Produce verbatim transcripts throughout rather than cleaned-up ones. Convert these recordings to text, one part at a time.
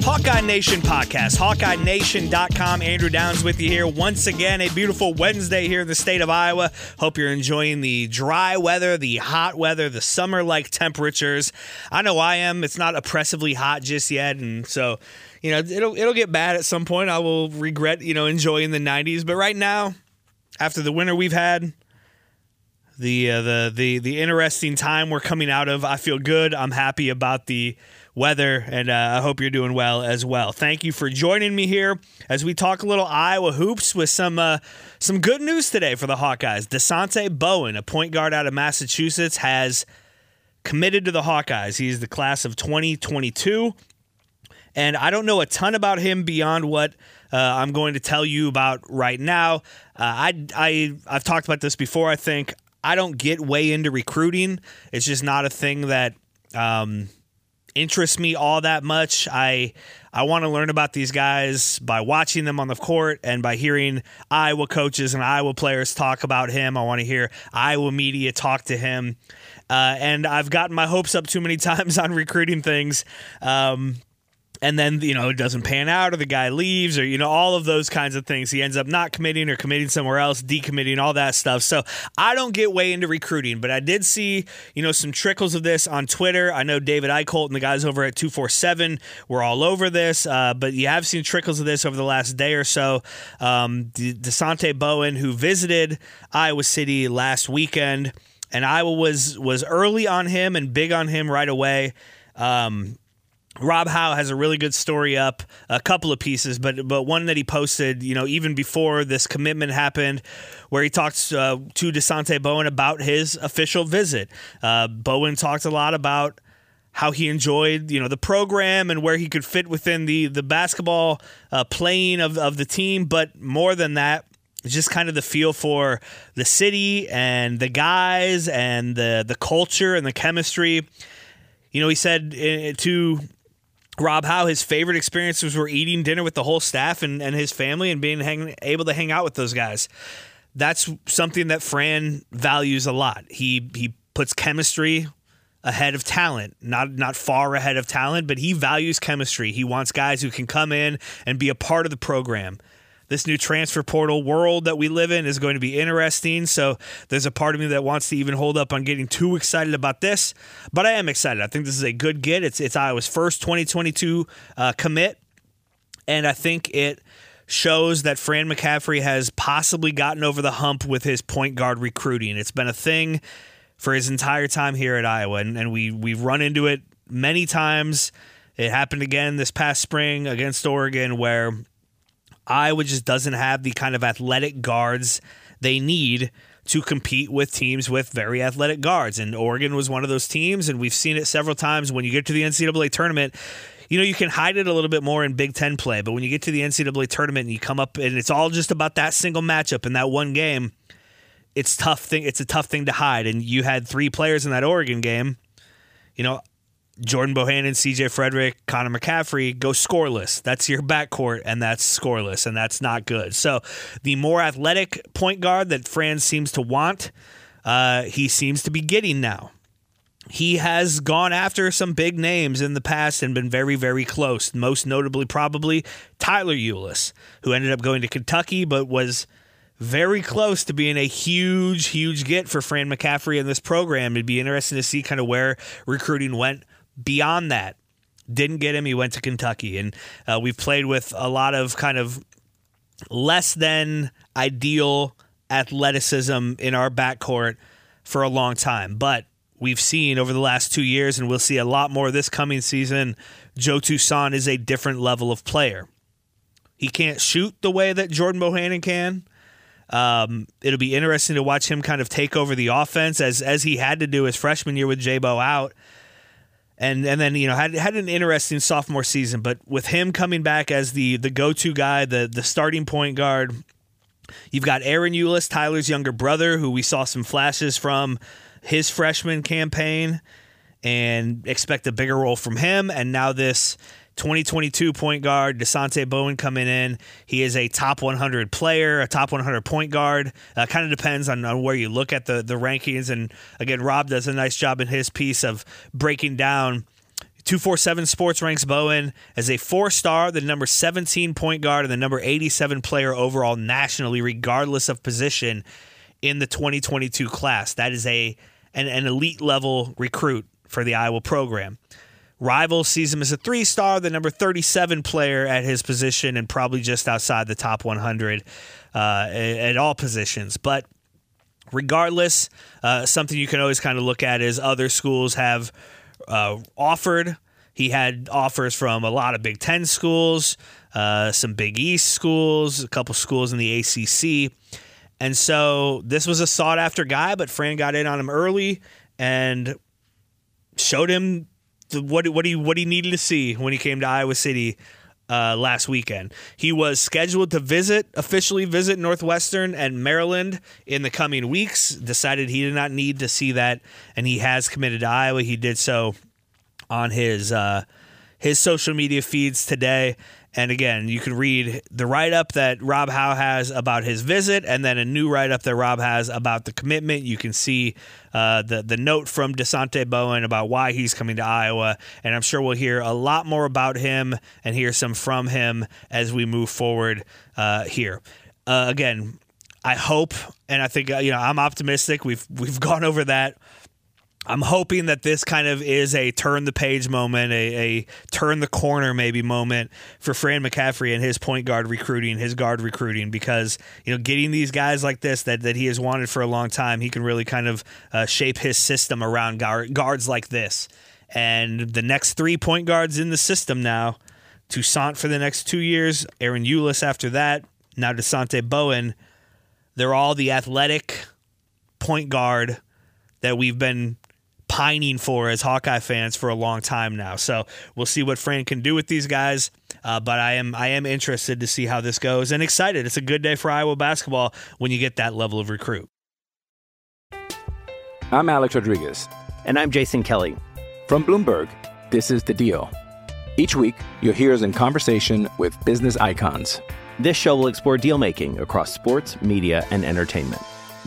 Hawkeye Nation podcast, Hawkeye Nation dot com. Andrew Downs with you here once again. A beautiful Wednesday here in the state of Iowa. Hope you're enjoying the dry weather, the hot weather, the summer-like temperatures. I know I am. It's not oppressively hot just yet, and so, you know, it'll it'll get bad at some point. I will regret, you know, enjoying the nineties. But right now, after the winter we've had, the uh, the the the interesting time we're coming out of, I feel good. I'm happy about the weather, and uh, I hope you're doing well as well. Thank you for joining me here as we talk a little Iowa hoops with some uh, some good news today for the Hawkeyes. DeSante Bowen, a point guard out of Massachusetts, has committed to the Hawkeyes. He's the class of twenty twenty-two, and I don't know a ton about him beyond what uh, I'm going to tell you about right now. Uh, I, I I've talked about this before. I think I don't get way into recruiting. It's just not a thing that Um, interests me all that much. I I want to learn about these guys by watching them on the court and by hearing Iowa coaches and Iowa players talk about him. I want to hear Iowa media talk to him. Uh, and I've gotten my hopes up too many times on recruiting things. Um, and then, you know, it doesn't pan out or the guy leaves or, you know, all of those kinds of things. He ends up not committing or committing somewhere else, decommitting, all that stuff. So I don't get way into recruiting, but I did see, you know, some trickles of this on Twitter. I know David Eicholt and the guys over at two forty-seven were all over this, uh, but you have seen trickles of this over the last day or so. Um, De- DeSante Bowen, who visited Iowa City last weekend, and Iowa was, was early on him and big on him right away. Um, Rob Howe has a really good story up, a couple of pieces, but but one that he posted, you know, even before this commitment happened, where he talks uh, to DeSante Bowen about his official visit. Uh, Bowen talked a lot about how he enjoyed, you know, the program and where he could fit within the the basketball uh, playing of of the team, but more than that, just kind of the feel for the city and the guys and the the culture and the chemistry. You know, he said uh, to Rob Howe, his favorite experiences were eating dinner with the whole staff and, and his family and being hang, able to hang out with those guys. That's something that Fran values a lot. He he puts chemistry ahead of talent, not not far ahead of talent, but he values chemistry. He wants guys who can come in and be a part of the program. This new transfer portal world that we live in is going to be interesting, so there's a part of me that wants to even hold up on getting too excited about this, but I am excited. I think this is a good get. It's it's Iowa's first twenty twenty-two uh, commit, and I think it shows that Fran McCaffery has possibly gotten over the hump with his point guard recruiting. It's been a thing for his entire time here at Iowa, and, and we we've run into it many times. It happened again this past spring against Oregon, where Iowa just doesn't have the kind of athletic guards they need to compete with teams with very athletic guards. And Oregon was one of those teams, and we've seen it several times. When you get to the N C double A tournament, you know, you can hide it a little bit more in Big Ten play, but when you get to the N C double A tournament and you come up and it's all just about that single matchup and that one game, it's tough thing. It's a tough thing to hide. And you had three players in that Oregon game, you know, Jordan Bohannon, C J Frederick, Connor McCaffrey go scoreless. That's your backcourt, and that's scoreless, and that's not good. So the more athletic point guard that Fran seems to want, uh, he seems to be getting now. He has gone after some big names in the past and been very, very close, most notably probably Tyler Ulis, who ended up going to Kentucky but was very close to being a huge, huge get for Fran McCaffery in this program. It'd be interesting to see kind of where recruiting went beyond that. Didn't get him. He went to Kentucky. And uh, we've played with a lot of kind of less than ideal athleticism in our backcourt for a long time. But we've seen over the last two years, and we'll see a lot more this coming season, Joe Toussaint is a different level of player. He can't shoot the way that Jordan Bohannon can. Um, it'll be interesting to watch him kind of take over the offense as as he had to do his freshman year with J-Bo out. And and then, you know, had had an interesting sophomore season. But with him coming back as the the go-to guy, the the starting point guard, you've got Ahron Ulis, Tyler's younger brother, who we saw some flashes from his freshman campaign and expect a bigger role from him. And now this twenty twenty-two point guard, DeSante Bowen, coming in. He is a top one hundred player, a top one hundred point guard. Uh, kind of depends on, on where you look at the, the rankings. And again, Rob does a nice job in his piece of breaking down. two forty-seven Sports ranks Bowen as a four-star, the number seventeen point guard, and the number eighty-seven player overall nationally, regardless of position, in the twenty twenty-two class. That is a an, an elite-level recruit for the Iowa program. Rivals sees him as a three-star, the number thirty-seven player at his position, and probably just outside the top one hundred uh, at all positions. But regardless, uh, something you can always kind of look at is other schools have uh, offered. He had offers from a lot of Big Ten schools, uh, some Big East schools, a couple schools in the A C C. And so this was a sought-after guy, but Fran got in on him early and showed him the, what what he what he needed to see when he came to Iowa City uh, last weekend. He was scheduled to visit officially visit Northwestern and Maryland in the coming weeks. Decided he did not need to see that, and he has committed to Iowa. He did so on his uh, his social media feeds today. And again, you can read the write-up that Rob Howe has about his visit, and then a new write-up that Rob has about the commitment. You can see uh, the, the note from DeSante Bowen about why he's coming to Iowa, and I'm sure we'll hear a lot more about him and hear some from him as we move forward uh, here. Uh, again, I hope, and I think, you know, I'm optimistic. We've we've gone over that. I'm hoping that this kind of is a turn-the-page moment, a, a turn-the-corner maybe moment for Fran McCaffery and his point guard recruiting, his guard recruiting, because, you know, getting these guys like this that, that he has wanted for a long time, he can really kind of uh, shape his system around guard, guards like this. And the next three point guards in the system now, Toussaint for the next two years, Ahron Ulis after that, now DeSante Bowen, they're all the athletic point guard that we've been pining for as Hawkeye fans for a long time now. So we'll see what Fran can do with these guys. Uh, but I am I am interested to see how this goes and excited. It's a good day for Iowa basketball when you get that level of recruit. I'm Alex Rodriguez. And I'm Jason Kelly. From Bloomberg, this is The Deal. Each week, you'll hear us in conversation with business icons. This show will explore deal-making across sports, media, and entertainment.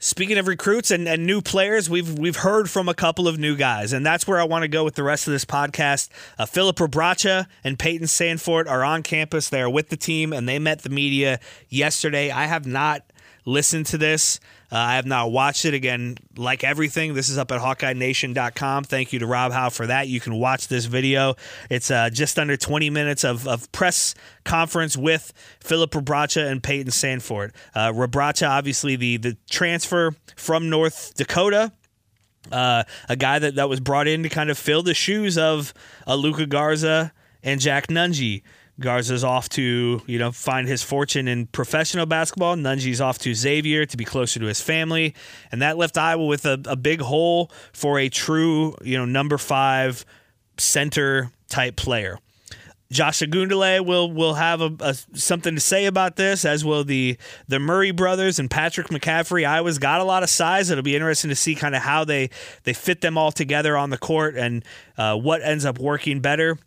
Speaking of recruits and, and new players, we've we've heard from a couple of new guys, and that's where I want to go with the rest of this podcast. Uh, Philip Rebraca and Peyton Sanford are on campus. They are with the team, and they met the media yesterday. I have not listened to this. Uh, I have not watched it. Again, like everything, this is up at Hawkeye Nation dot com. Thank you to Rob Howe for that. You can watch this video. It's uh, just under twenty minutes of, of press conference with Philip Rebraca and Peyton Sanford. Uh, Rebraca, obviously, the, the transfer from North Dakota, uh, a guy that, that was brought in to kind of fill the shoes of uh, Luca Garza and Jack Nunji. Garza's off to, you know, find his fortune in professional basketball. Nunji's off to Xavier to be closer to his family. And that left Iowa with a, a big hole for a true, you know, number five center type player. Josh Agundele will will have a, a, something to say about this, as will the the Murray brothers and Patrick McCaffery. Iowa's got a lot of size. It'll be interesting to see kind of how they, they fit them all together on the court and uh, what ends up working better.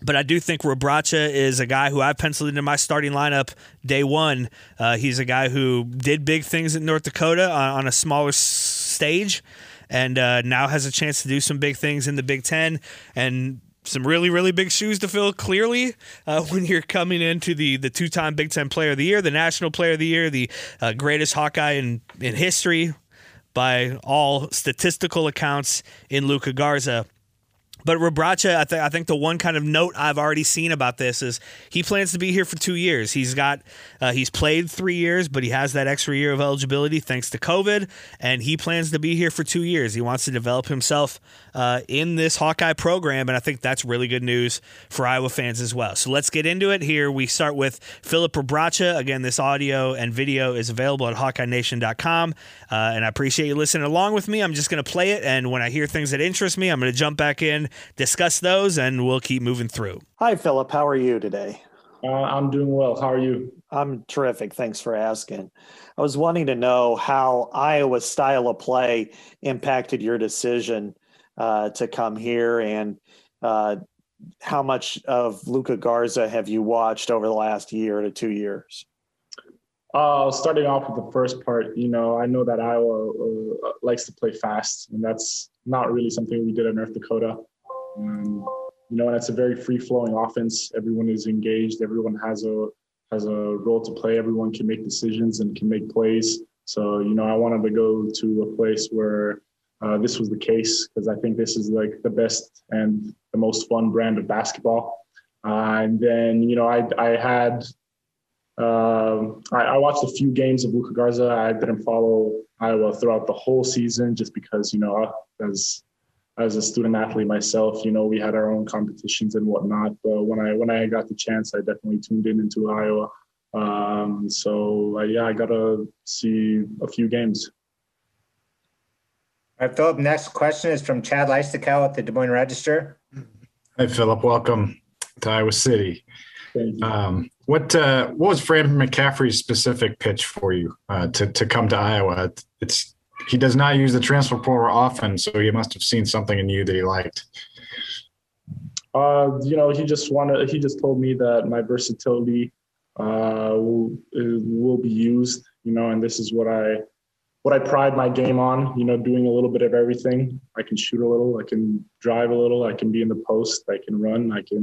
But I do think Rebraca is a guy who I've penciled into my starting lineup day one. Uh, he's a guy who did big things at North Dakota on, on a smaller s- stage and uh, now has a chance to do some big things in the Big Ten and some really, really big shoes to fill, clearly, uh, when you're coming into the the two-time Big Ten Player of the Year, the National Player of the Year, the uh, greatest Hawkeye in, in history by all statistical accounts in Luca Garza. But Rebraca, I, th- I think the one kind of note I've already seen about this is he plans to be here for two years. He's got uh, he's played three years, but he has that extra year of eligibility thanks to COVID, and he plans to be here for two years. He wants to develop himself uh, in this Hawkeye program, and I think that's really good news for Iowa fans as well. So let's get into it here. We start with Philip Rebraca. Again, this audio and video is available at Hawkeye Nation dot com, uh, and I appreciate you listening along with me. I'm just going to play it, and when I hear things that interest me, I'm going to jump back in, discuss those, and we'll keep moving through. Hi, Philip. How are you today? Uh, I'm doing well. How are you? I'm terrific. Thanks for asking. I was wanting to know how Iowa's style of play impacted your decision uh, to come here, and uh, how much of Luca Garza have you watched over the last year to two years? Uh, starting off with the first part, you know, I know that Iowa uh, likes to play fast, and that's not really something we did in North Dakota. Um, you know, and it's a very free-flowing offense. Everyone is engaged. Everyone has a has a role to play. Everyone can make decisions and can make plays. So, you know, I wanted to go to a place where uh, this was the case, because I think this is like the best and the most fun brand of basketball. Uh, and then, you know, I I had um, I, I watched a few games of Luca Garza. I didn't follow Iowa throughout the whole season just because, you know, as As a student athlete myself, you know, we had our own competitions and whatnot. But when I when I got the chance, I definitely tuned in into Iowa. Um, so, uh, yeah, I got to see a few games. All right, Philip, next question is from Chad Leistikow at the Des Moines Register. Hi, Philip. Welcome to Iowa City. Thank you. Um, what, uh, what was Fran McCaffery's specific pitch for you uh, to, to come to Iowa? It's He does not use the transfer portal often, so he must have seen something in you that he liked. Uh, you know, he just wanted. He just told me that my versatility uh, will, will be used. You know, and this is what I what I pride my game on. You know, doing a little bit of everything. I can shoot a little. I can drive a little. I can be in the post. I can run. I can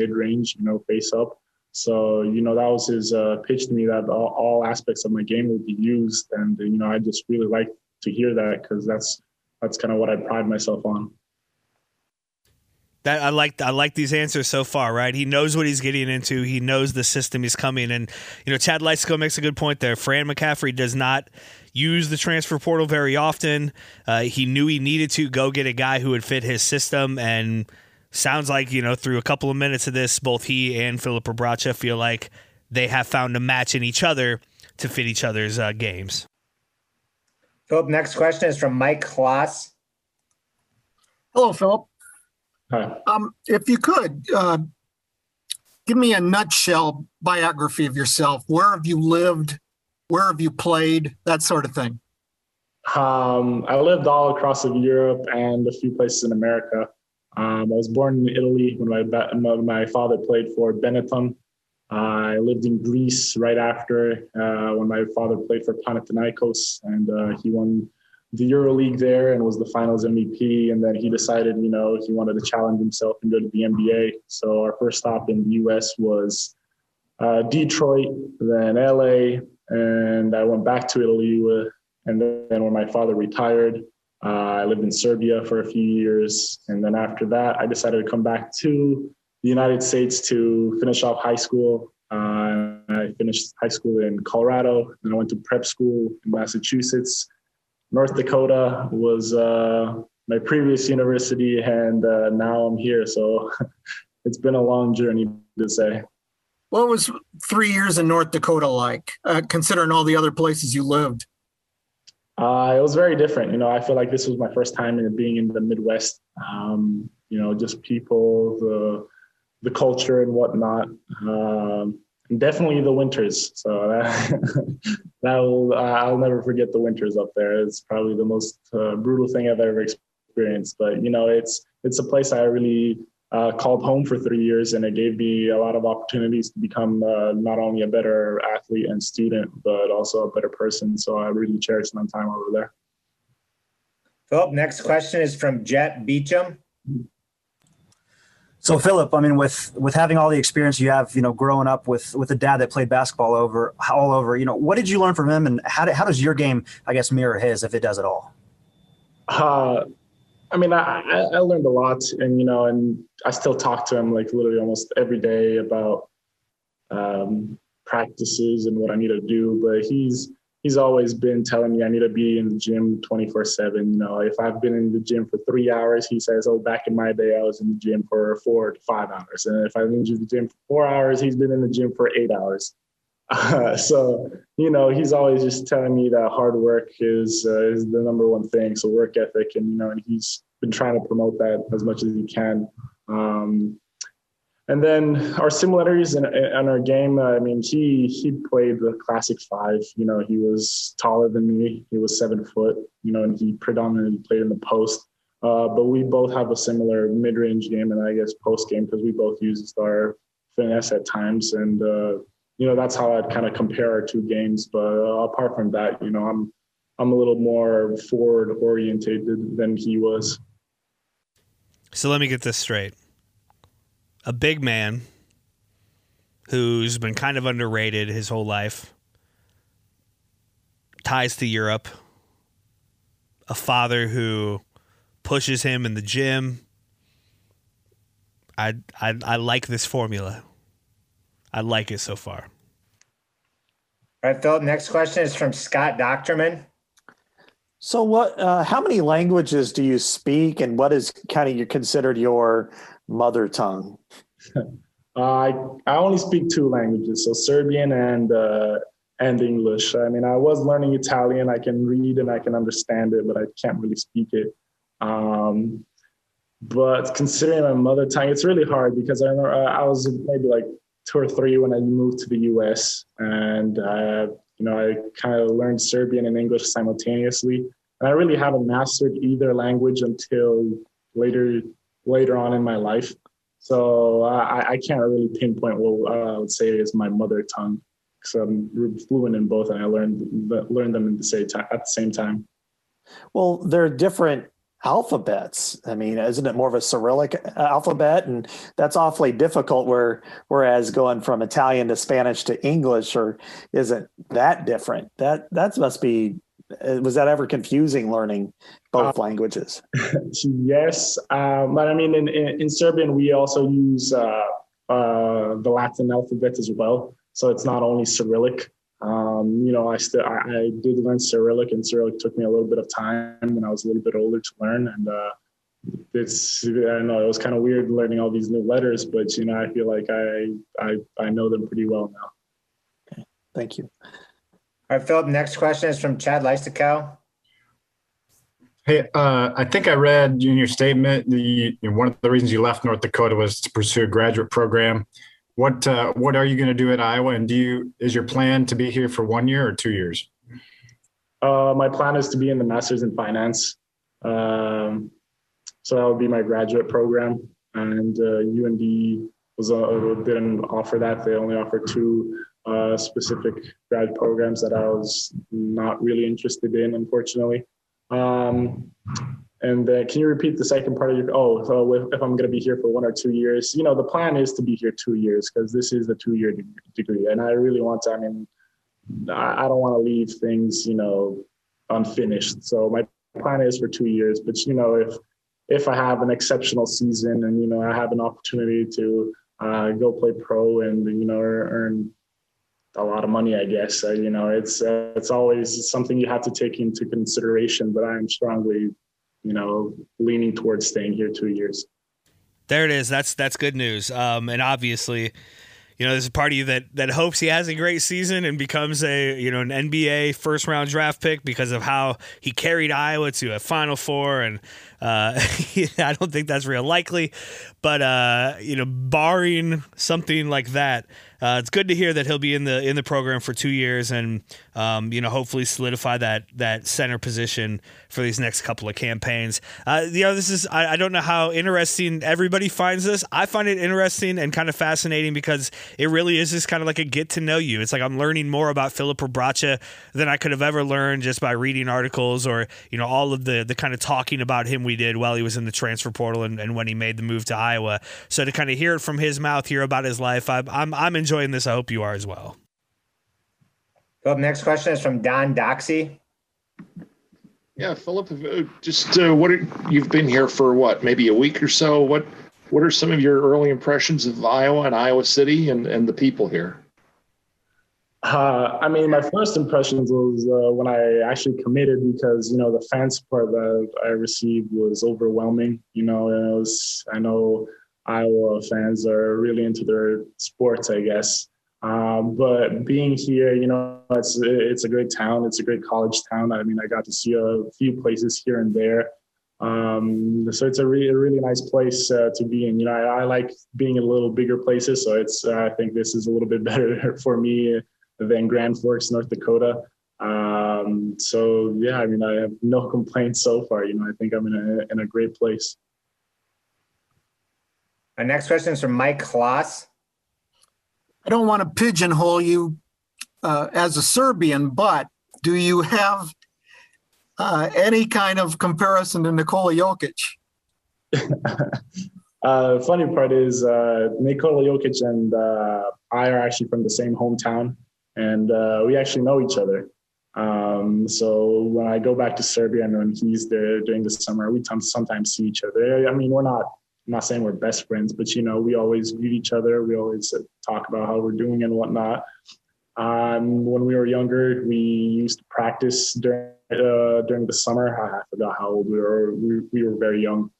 mid-range. You know, face up. So, you know, that was his uh, pitch to me, that all, all aspects of my game will be used, and you know, I just really liked to hear that, because that's that's kind of what I pride myself on. That I like I like these answers so far, right? He knows what he's getting into. He knows the system he's coming, and you know, Chad Leistikow makes a good point there. Fran McCaffery does not use the transfer portal very often. Uh, he knew he needed to go get a guy who would fit his system, and sounds like, you know, through a couple of minutes of this, both he and Philip Rebraca feel like they have found a match in each other to fit each other's uh, games. Philip, next question is from Mike Kloss. Hello, Philip. Hi. Um, if you could, uh, give me a nutshell biography of yourself. Where have you lived? Where have you played? That sort of thing. Um, I lived all across of Europe and a few places in America. Um, I was born in Italy when my, my father played for Benetton. Uh, I lived in Greece right after uh, when my father played for Panathinaikos, and uh, he won the EuroLeague there and was the Finals M V P. And then he decided, you know, he wanted to challenge himself and go to the N B A. So our first stop in the U S was uh, Detroit, then L A, and I went back to Italy. With, and then when my father retired, uh, I lived in Serbia for a few years. And then after that, I decided to come back to the United States to finish off high school. Uh, I finished high school in Colorado, and I went to prep school in Massachusetts. North Dakota was uh, my previous university, and uh, now I'm here. So it's been a long journey, to say. What was three years in North Dakota like, uh, considering all the other places you lived? Uh, it was very different. You know, I feel like this was my first time in being in the Midwest. Um, you know, just people, the the culture and whatnot. Um, and definitely the winters. So that, that will, I'll never forget the winters up there. It's probably the most uh, brutal thing I've ever experienced. But, you know, it's it's a place I really uh, called home for three years, and it gave me a lot of opportunities to become uh, not only a better athlete and student, but also a better person. So I really cherished my time over there. Philip, next question is from Jet Beecham. So Philip, I mean, with, with having all the experience you have, you know, growing up with, with a dad that played basketball over all over, you know, what did you learn from him, and how did, how does your game, I guess, mirror his, if it does at all? Uh, I mean, I, I learned a lot, and, you know, and I still talk to him like literally almost every day about um, practices and what I need to do, but he's, he's always been telling me I need to be in the gym twenty-four seven. You know, if I've been in the gym for three hours, he says, oh, back in my day, I was in the gym for four to five hours. And if I've been in the gym for four hours, he's been in the gym for eight hours. Uh, so, you know, he's always just telling me that hard work is uh, is the number one thing. So work ethic, and, you know, and he's been trying to promote that as much as he can. Um, And then our similarities in, in our game, I mean, he he played the classic five. You know, he was taller than me. He was seven foot, you know, and he predominantly played in the post. Uh, but we both have a similar mid-range game, and I guess post game, because we both used our finesse at times. And, uh, you know, that's how I'd kind of compare our two games. But uh, apart from that, you know, I'm I'm a little more forward-orientated than he was. So let me get this straight. A big man who's been kind of underrated his whole life, ties to Europe, a father who pushes him in the gym. I I, I like this formula. I like it so far. All right, Philip, next question is from Scott Docterman. So what? Uh, how many languages do you speak, and what is kind of your, considered your mother tongue? Uh, I I only speak two languages, so Serbian and uh, and English. I mean, I was learning Italian. I can read and I can understand it, but I can't really speak it. Um, but considering my mother tongue, it's really hard, because I remember I was maybe like two or three when I moved to the U S, and uh, you know, I kind of learned Serbian and English simultaneously, and I really haven't mastered either language until later. later on in my life. So uh, I, I can't really pinpoint what uh, I would say is my mother tongue, because I'm fluent in both, and I learned learned them at the same time, at the same time. Well, they're different alphabets. I mean, isn't it more of a Cyrillic alphabet? And that's awfully difficult, where, whereas going from Italian to Spanish to English or isn't that different. That, that must be, was that ever confusing learning both uh, languages? Yes. Um, but I mean, in, in, in Serbian, we also use uh, uh, the Latin alphabet as well. So it's not only Cyrillic. Um, you know, I still, I, I did learn Cyrillic, and Cyrillic took me a little bit of time when I was a little bit older to learn. And uh, it's, I don't know, it was kind of weird learning all these new letters, but, you know, I feel like I, I, I know them pretty well now. Okay. Thank you. All right, Philip, next question is from Chad Leistikow. Hey, uh, I think I read in your statement that you, you know, one of the reasons you left North Dakota was to pursue a graduate program. What uh, what are you going to do at Iowa? And do you, is your plan to be here for one year or two years? Uh, my plan is to be in the master's in finance. Um, so that would be my graduate program. And uh, U N D was uh, didn't offer that. They only offered two Uh, specific grad programs that I was not really interested in, unfortunately. Um, and uh, can you repeat the second part of your, oh, so if, if I'm going to be here for one or two years, you know, the plan is to be here two years because this is the two-year de- degree. And I really want to, I mean, I, I don't want to leave things, you know, unfinished. So my plan is for two years, but you know, if, if I have an exceptional season and, you know, I have an opportunity to uh, go play pro and, you know, earn a lot of money, I guess. Uh, you know, it's uh, it's always something you have to take into consideration, but I'm strongly, you know, leaning towards staying here two years. There it is. That's that's good news. Um, and obviously, you know, there's a part of you that, that hopes he has a great season and becomes a, you know, an N B A first round draft pick because of how he carried Iowa to a Final Four and Uh, I don't think that's real likely, but uh, you know, barring something like that, uh, it's good to hear that he'll be in the in the program for two years and um, you know, hopefully solidify that that center position for these next couple of campaigns. Uh, you know, this is I, I don't know how interesting everybody finds this. I find it interesting and kind of fascinating because it really is just kind of like a get to know you. It's like I'm learning more about Philip Rebraca than I could have ever learned just by reading articles or you know all of the the kind of talking about him we did while he was in the transfer portal and, and when he made the move to Iowa. So to kind of hear it from his mouth, hear about his life, I, I'm I'm enjoying this. I hope you are as well. Up next question is from Don Doxsie. Yeah, Philip, just uh, what are, you've been here for what, maybe a week or so. What what are some of your early impressions of Iowa and Iowa City and, and the people here? Uh, I mean, my first impressions was uh, when I actually committed because, you know, the fan support that I received was overwhelming. You know, and it was, I know Iowa fans are really into their sports, I guess. Um, but being here, you know, it's it's a great town. It's a great college town. I mean, I got to see a few places here and there. Um, so it's a really, really nice place uh, to be in. You know, I, I like being in a little bigger places. So it's uh, I think this is a little bit better for me than Grand Forks, North Dakota. Um, so, yeah, I mean, I have no complaints so far. You know, I think I'm in a in a great place. Our next question is from Mike Kloss. I don't want to pigeonhole you uh, as a Serbian, but do you have uh, any kind of comparison to Nikola Jokic? Uh, funny part is uh, Nikola Jokic and uh, I are actually from the same hometown. And uh, we actually know each other. Um, so when I go back to Serbia and when he's there during the summer, we t- sometimes see each other. I mean, we're not, I'm not saying we're best friends, but, you know, we always greet each other. We always talk about how we're doing and whatnot. Um, when we were younger, we used to practice during uh, during the summer. I forgot how old we were. We, we were very young.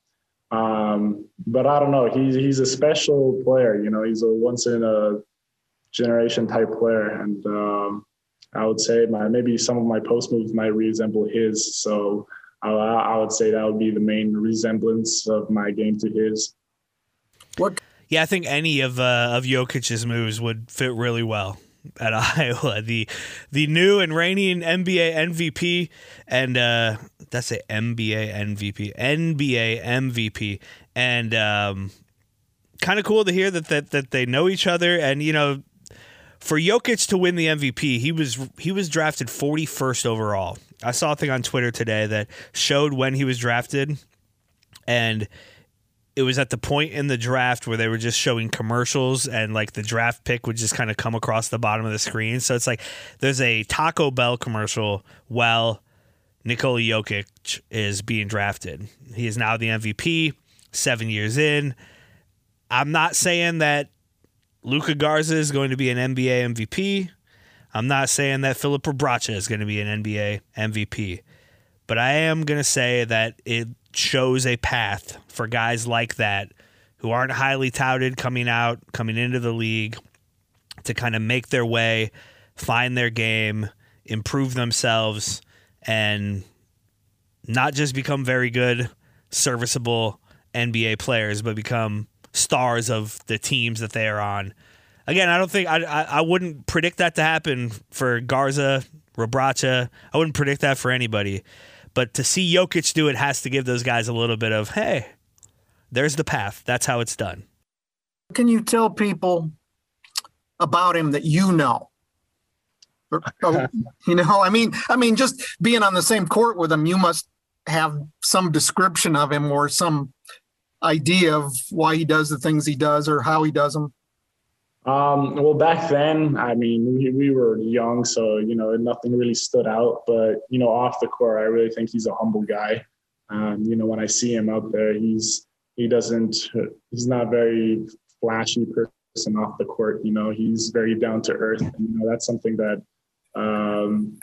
Um, but I don't know. He's, he's a special player. You know, he's a once in a generation type player, and um, I would say my maybe some of my post moves might resemble his. So I, I would say that would be the main resemblance of my game to his. What? Yeah, I think any of uh, of Jokic's moves would fit really well at Iowa. The the new and reigning N B A M V P, and uh, that's a N B A M V P, N B A M V P, and um, kind of cool to hear that that that they know each other, and you know. For Jokic to win the M V P, he was he was drafted forty-first overall. I saw a thing on Twitter today that showed when he was drafted, and it was at the point in the draft where they were just showing commercials and like the draft pick would just kind of come across the bottom of the screen. So it's like there's a Taco Bell commercial while Nikola Jokic is being drafted. He is now the M V P, seven years in. I'm not saying that Luca Garza is going to be an N B A M V P. I'm not saying that Philip Rebraca is going to be an N B A M V P. But I am going to say that it shows a path for guys like that who aren't highly touted coming out, coming into the league, to kind of make their way, find their game, improve themselves, and not just become very good, serviceable N B A players, but become stars of the teams that they are on. Again, I don't think I, I I wouldn't predict that to happen for Garza, Rebraca. I wouldn't predict that for anybody. But to see Jokic do it has to give those guys a little bit of, hey, there's the path. That's how it's done. Can you tell people about him that you know? You know, I mean, I mean, just being on the same court with him, you must have some description of him or some idea of why he does the things he does or how he does them? Um, well, back then, I mean, we, we were young, so, you know, nothing really stood out. But, you know, off the court, I really think he's a humble guy. Um, you know, when I see him out there, he's he doesn't – he's not very flashy person off the court. You know, he's very down to earth. And, you know, that's something that um,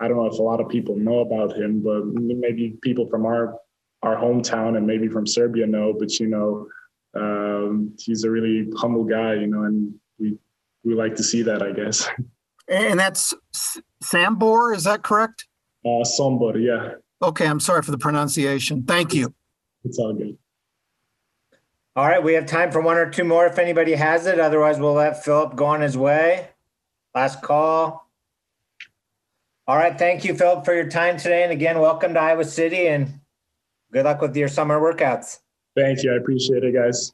I don't know if a lot of people know about him, but maybe people from our – our hometown and maybe from Serbia, no, but, you know, um, he's a really humble guy, you know, and we, we like to see that, I guess. And that's Sombor, is that correct? Uh, Sombor, yeah. Okay, I'm sorry for the pronunciation. Thank you. It's all good. All right, we have time for one or two more if anybody has it. Otherwise, we'll let Philip go on his way. Last call. All right, thank you, Philip, for your time today. And again, welcome to Iowa City and good luck with your summer workouts. Thank you. I appreciate it, guys.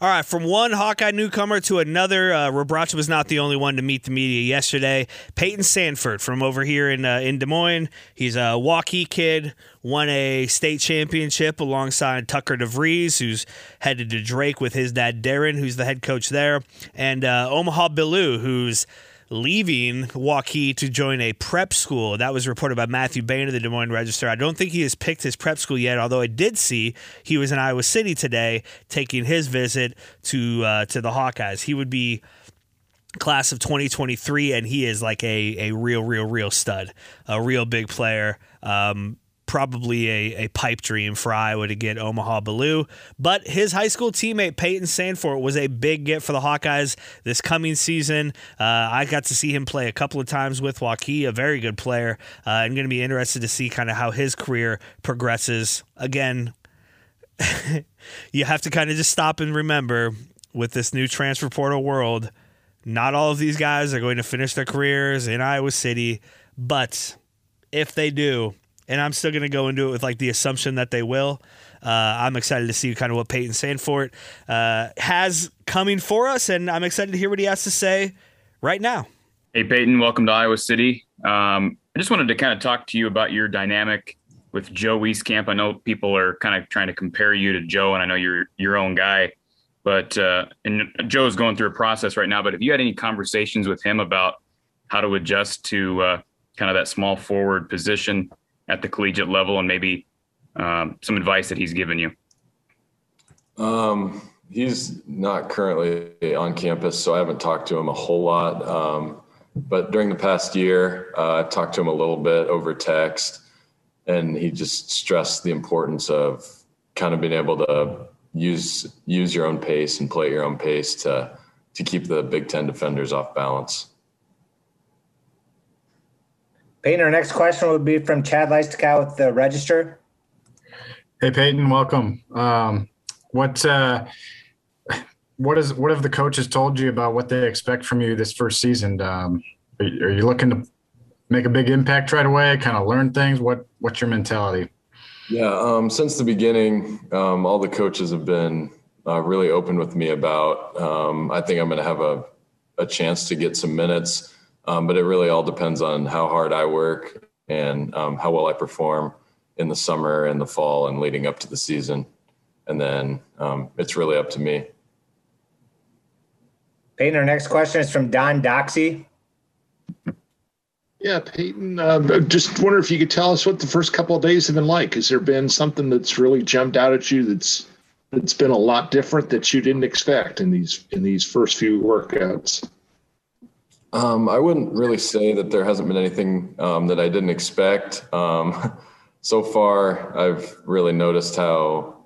All right, from one Hawkeye newcomer to another, uh, Rebraca was not the only one to meet the media yesterday. Peyton Sanford from over here in uh, in Des Moines. He's a Waukee kid, won a state championship alongside Tucker DeVries, who's headed to Drake with his dad, Darren, who's the head coach there, and uh, Omaha Bilou, who's leaving Waukee to join a prep school. That was reported by Matthew Bain of the Des Moines Register. I don't think he has picked his prep school yet, although I did see he was in Iowa City today taking his visit to uh, to the Hawkeyes. He would be class of twenty twenty-three, and he is like a, a real, real, real stud, a real big player. Um, probably a, a pipe dream for Iowa to get Omaha Bilou, but his high school teammate Peyton Sanford was a big get for the Hawkeyes this coming season. Uh, I got to see him play a couple of times with Waukee, a very good player. Uh, I'm going to be interested to see kind of how his career progresses. Again, you have to kind of just stop and remember with this new transfer portal world, not all of these guys are going to finish their careers in Iowa City, but if they do, and I'm still going to go into it with like the assumption that they will. Uh, I'm excited to see kind of what Peyton Sanford uh, has coming for us, and I'm excited to hear what he has to say right now. Hey, Peyton, welcome to Iowa City. Um, I just wanted to kind of talk to you about your dynamic with Joe Wieskamp. I know people are kind of trying to compare you to Joe, and I know you're your own guy, but uh, and Joe's going through a process right now. But have you had any conversations with him about how to adjust to uh, kind of that small forward position at the collegiate level, and maybe um, some advice that he's given you? Um, he's not currently on campus, so I haven't talked to him a whole lot. Um, but during the past year, uh, I've talked to him a little bit over text, and he just stressed the importance of kind of being able to use use your own pace and play at your own pace to to keep the Big Ten defenders off balance. Peyton, our next question would be from Chad Leistikow with the Register. Hey, Peyton, welcome. Um, what uh, what is what have the coaches told you about what they expect from you this first season? Um, are, are you looking to make a big impact right away? Kind of learn things. What what's your mentality? Yeah, um, since the beginning, um, all the coaches have been uh, really open with me about. Um, I think I'm going to have a a chance to get some minutes. Um, but it really all depends on how hard I work and um, how well I perform in the summer and the fall and leading up to the season. And then um, it's really up to me. Peyton, our next question is from Don Doxsie. Yeah, Peyton, uh, just wonder if you could tell us what the first couple of days have been like. Has there been something that's really jumped out at you that's that's been a lot different that you didn't expect in these in these first few workouts? Um, I wouldn't really say that there hasn't been anything um, that I didn't expect. Um, so far, I've really noticed how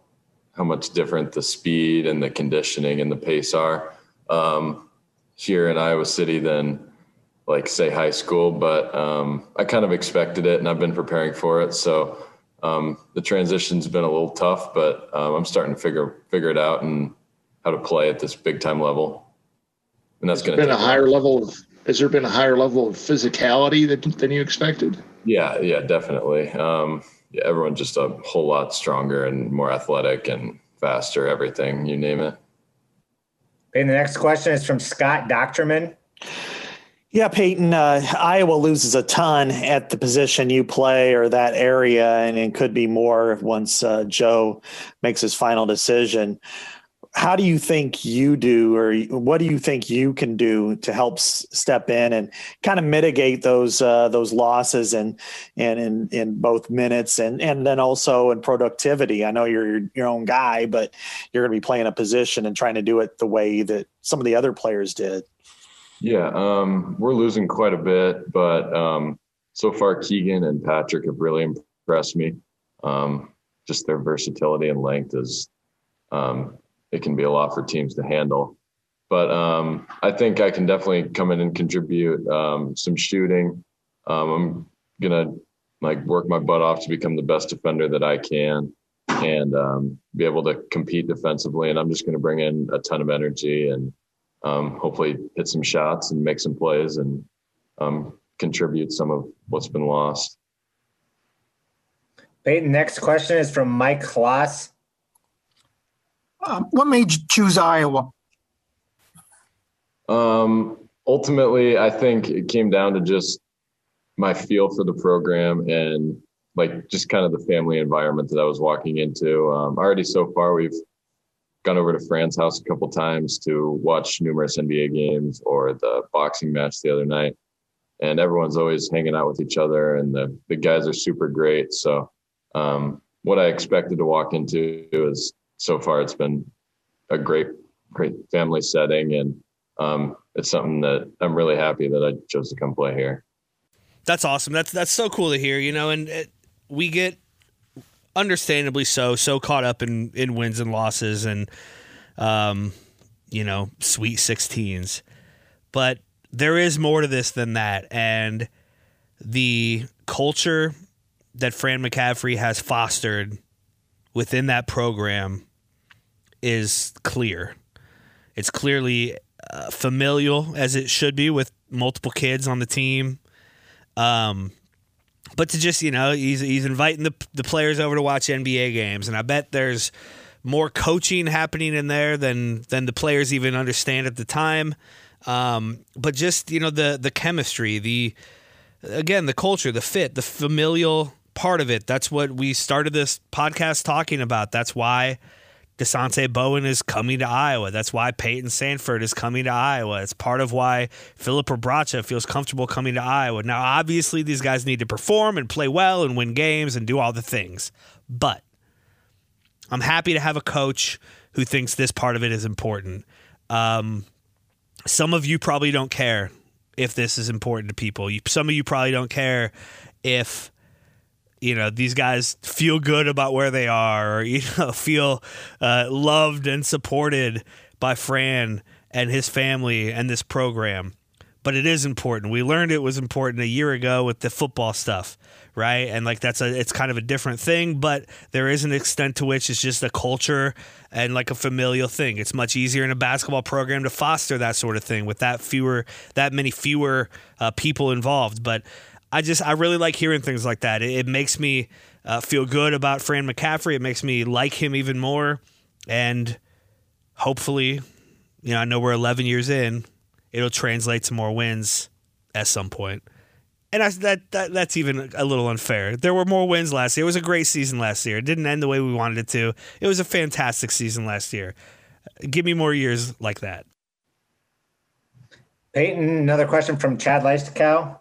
how much different the speed and the conditioning and the pace are um, here in Iowa City than, like, say, high school. But um, I kind of expected it, and I've been preparing for it. So um, the transition's been a little tough, but um, I'm starting to figure figure it out and how to play at this big-time level. And that's going to be a higher time. level of. Has there been a higher level of physicality that, than you expected? Yeah, yeah, definitely. Um, yeah, everyone's just a whole lot stronger and more athletic and faster, everything, you name it. And the next question is from Scott Docterman. Yeah, Peyton, uh, Iowa loses a ton at the position you play or that area, and it could be more once uh, Joe makes his final decision. How do you think you do, or what do you think you can do to help s- step in and kind of mitigate those uh, those losses and and in, in both minutes and, and then also in productivity? I know you're your own guy, but you're going to be playing a position and trying to do it the way that some of the other players did. Yeah, um, we're losing quite a bit, but um, so far Keegan and Patrick have really impressed me. Um, just their versatility and length is um, – it can be a lot for teams to handle. But um, I think I can definitely come in and contribute um, some shooting. Um, I'm going to like work my butt off to become the best defender that I can and um, be able to compete defensively. And I'm just going to bring in a ton of energy and um, hopefully hit some shots and make some plays and um, contribute some of what's been lost. Peyton, next question is from Mike Kloss. Um, what made you choose Iowa? Um, ultimately, I think it came down to just my feel for the program and like just kind of the family environment that I was walking into. Um, already so far, we've gone over to Fran's house a couple times to watch numerous N B A games or the boxing match the other night. And everyone's always hanging out with each other, and the, the guys are super great. So um, what I expected to walk into is, so far, it's been a great, great family setting, and um, it's something that I'm really happy that I chose to come play here. That's awesome. That's that's so cool to hear, you know, and it, we get, understandably so, so caught up in, in wins and losses and, um, you know, Sweet sixteens. But there is more to this than that, and the culture that Fran McCaffery has fostered within that program is clear. It's clearly uh, familial, as it should be, with multiple kids on the team. Um, but to just, you know, he's he's inviting the the players over to watch N B A games, and I bet there's more coaching happening in there than than the players even understand at the time. Um, but just, you know, the the chemistry, the again the culture, the fit, the familial part of it. That's what we started this podcast talking about. That's why DeSante Bowen is coming to Iowa. That's why Peyton Sanford is coming to Iowa. It's part of why Philip Rebraca feels comfortable coming to Iowa. Now, obviously, these guys need to perform and play well and win games and do all the things. But I'm happy to have a coach who thinks this part of it is important. Um, some of you probably don't care if this is important to people. You, some of you probably don't care if you know, these guys feel good about where they are, or, you know, feel uh, loved and supported by Fran and his family and this program. But it is important. We learned it was important a year ago with the football stuff, right? And like that's a, it's kind of a different thing, but there is an extent to which it's just a culture and like a familial thing. It's much easier in a basketball program to foster that sort of thing with that fewer, that many fewer uh, people involved. But I just, I really like hearing things like that. It, it makes me uh, feel good about Fran McCaffery. It makes me like him even more. And hopefully, you know, I know we're eleven years in, it'll translate to more wins at some point. And I, that, that that's even a little unfair. There were more wins last year. It was a great season last year. It didn't end the way we wanted it to. It was a fantastic season last year. Give me more years like that. Peyton, another question from Chad Leistikow.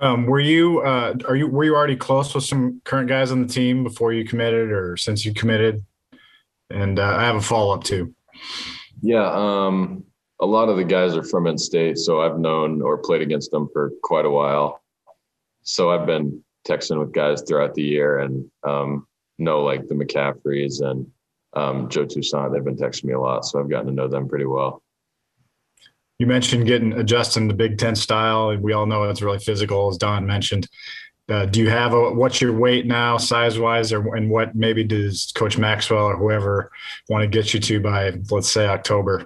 Um, were you uh, are you were you already close with some current guys on the team before you committed or since you committed? And uh, I have a follow up too. Yeah, um, a lot of the guys are from in-state, so I've known or played against them for quite a while. So I've been texting with guys throughout the year and um, know like the McCaffreys and um, Joe Toussaint. They've been texting me a lot, so I've gotten to know them pretty well. You mentioned getting adjusting to Big Ten style. We all know it's really physical, as Don mentioned. Uh, do you have a, what's your weight now, size wise, or and what maybe does Coach Maxwell or whoever want to get you to by, let's say, October?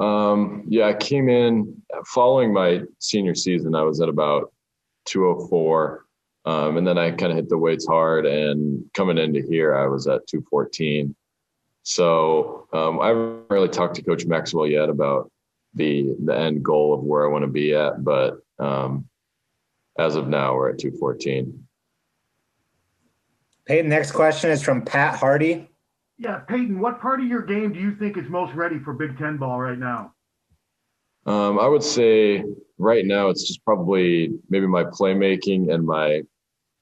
Um, yeah, I came in following my senior season. I was at about two oh four, um, and then I kind of hit the weights hard. And coming into here, I was at two fourteen. So um, I haven't really talked to Coach Maxwell yet about the the end goal of where I want to be at, but um, as of now, we're at two fourteen. Peyton, next question is from Pat Hardy. Yeah, Peyton, what part of your game do you think is most ready for Big Ten ball right now? Um, I would say right now it's just probably maybe my playmaking and my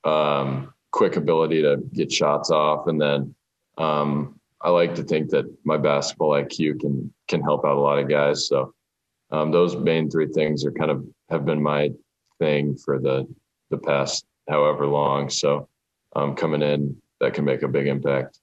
um, quick ability to get shots off, and then um, I like to think that my basketball I Q can can help out a lot of guys. So Um, those main three things are kind of have been my thing for the the past however long. So um, coming in, that can make a big impact.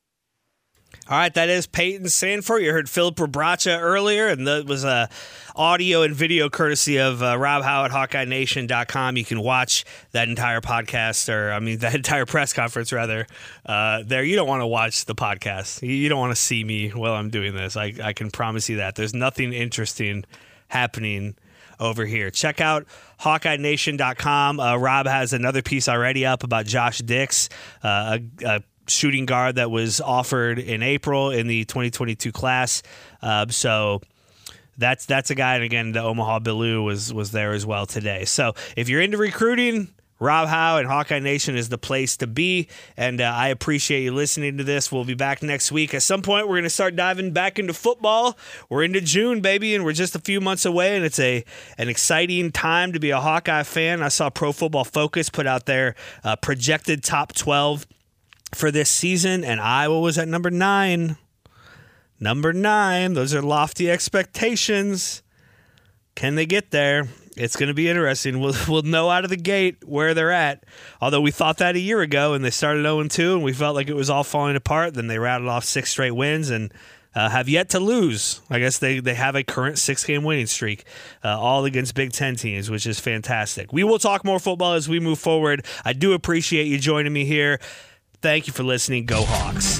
All right, that is Peyton Sanford. You heard Philip Rebraca earlier, and that was uh, audio and video courtesy of uh, Rob Howe at Hawkeye Nation dot com. You can watch that entire podcast, or I mean, that entire press conference, rather, uh, there. You don't want to watch the podcast. You don't want to see me while I'm doing this. I, I can promise you that. There's nothing interesting happening over here. Check out Hawkeye Nation dot com. Uh, Rob has another piece already up about Josh Dix, uh, a, a shooting guard that was offered in April in the twenty twenty-two class. Uh, so that's that's a guy. And again, the Omaha Bilou was was there as well today. So if you're into recruiting, Rob Howe and Hawkeye Nation is the place to be. And uh, I appreciate you listening to this. We'll be back next week. At some point, we're going to start diving back into football. We're into June, baby, and we're just a few months away, and it's a an exciting time to be a Hawkeye fan. I saw Pro Football Focus put out their uh, projected top twelve for this season, and Iowa was at number nine. Number nine. Those are lofty expectations. Can they get there? It's going to be interesting. We'll, we'll know out of the gate where they're at. Although we thought that a year ago, and they started oh and two, and we felt like it was all falling apart. Then they rattled off six straight wins and uh, have yet to lose. I guess they, they have a current six-game winning streak, uh, all against Big Ten teams, which is fantastic. We will talk more football as we move forward. I do appreciate you joining me here. Thank you for listening. Go Hawks.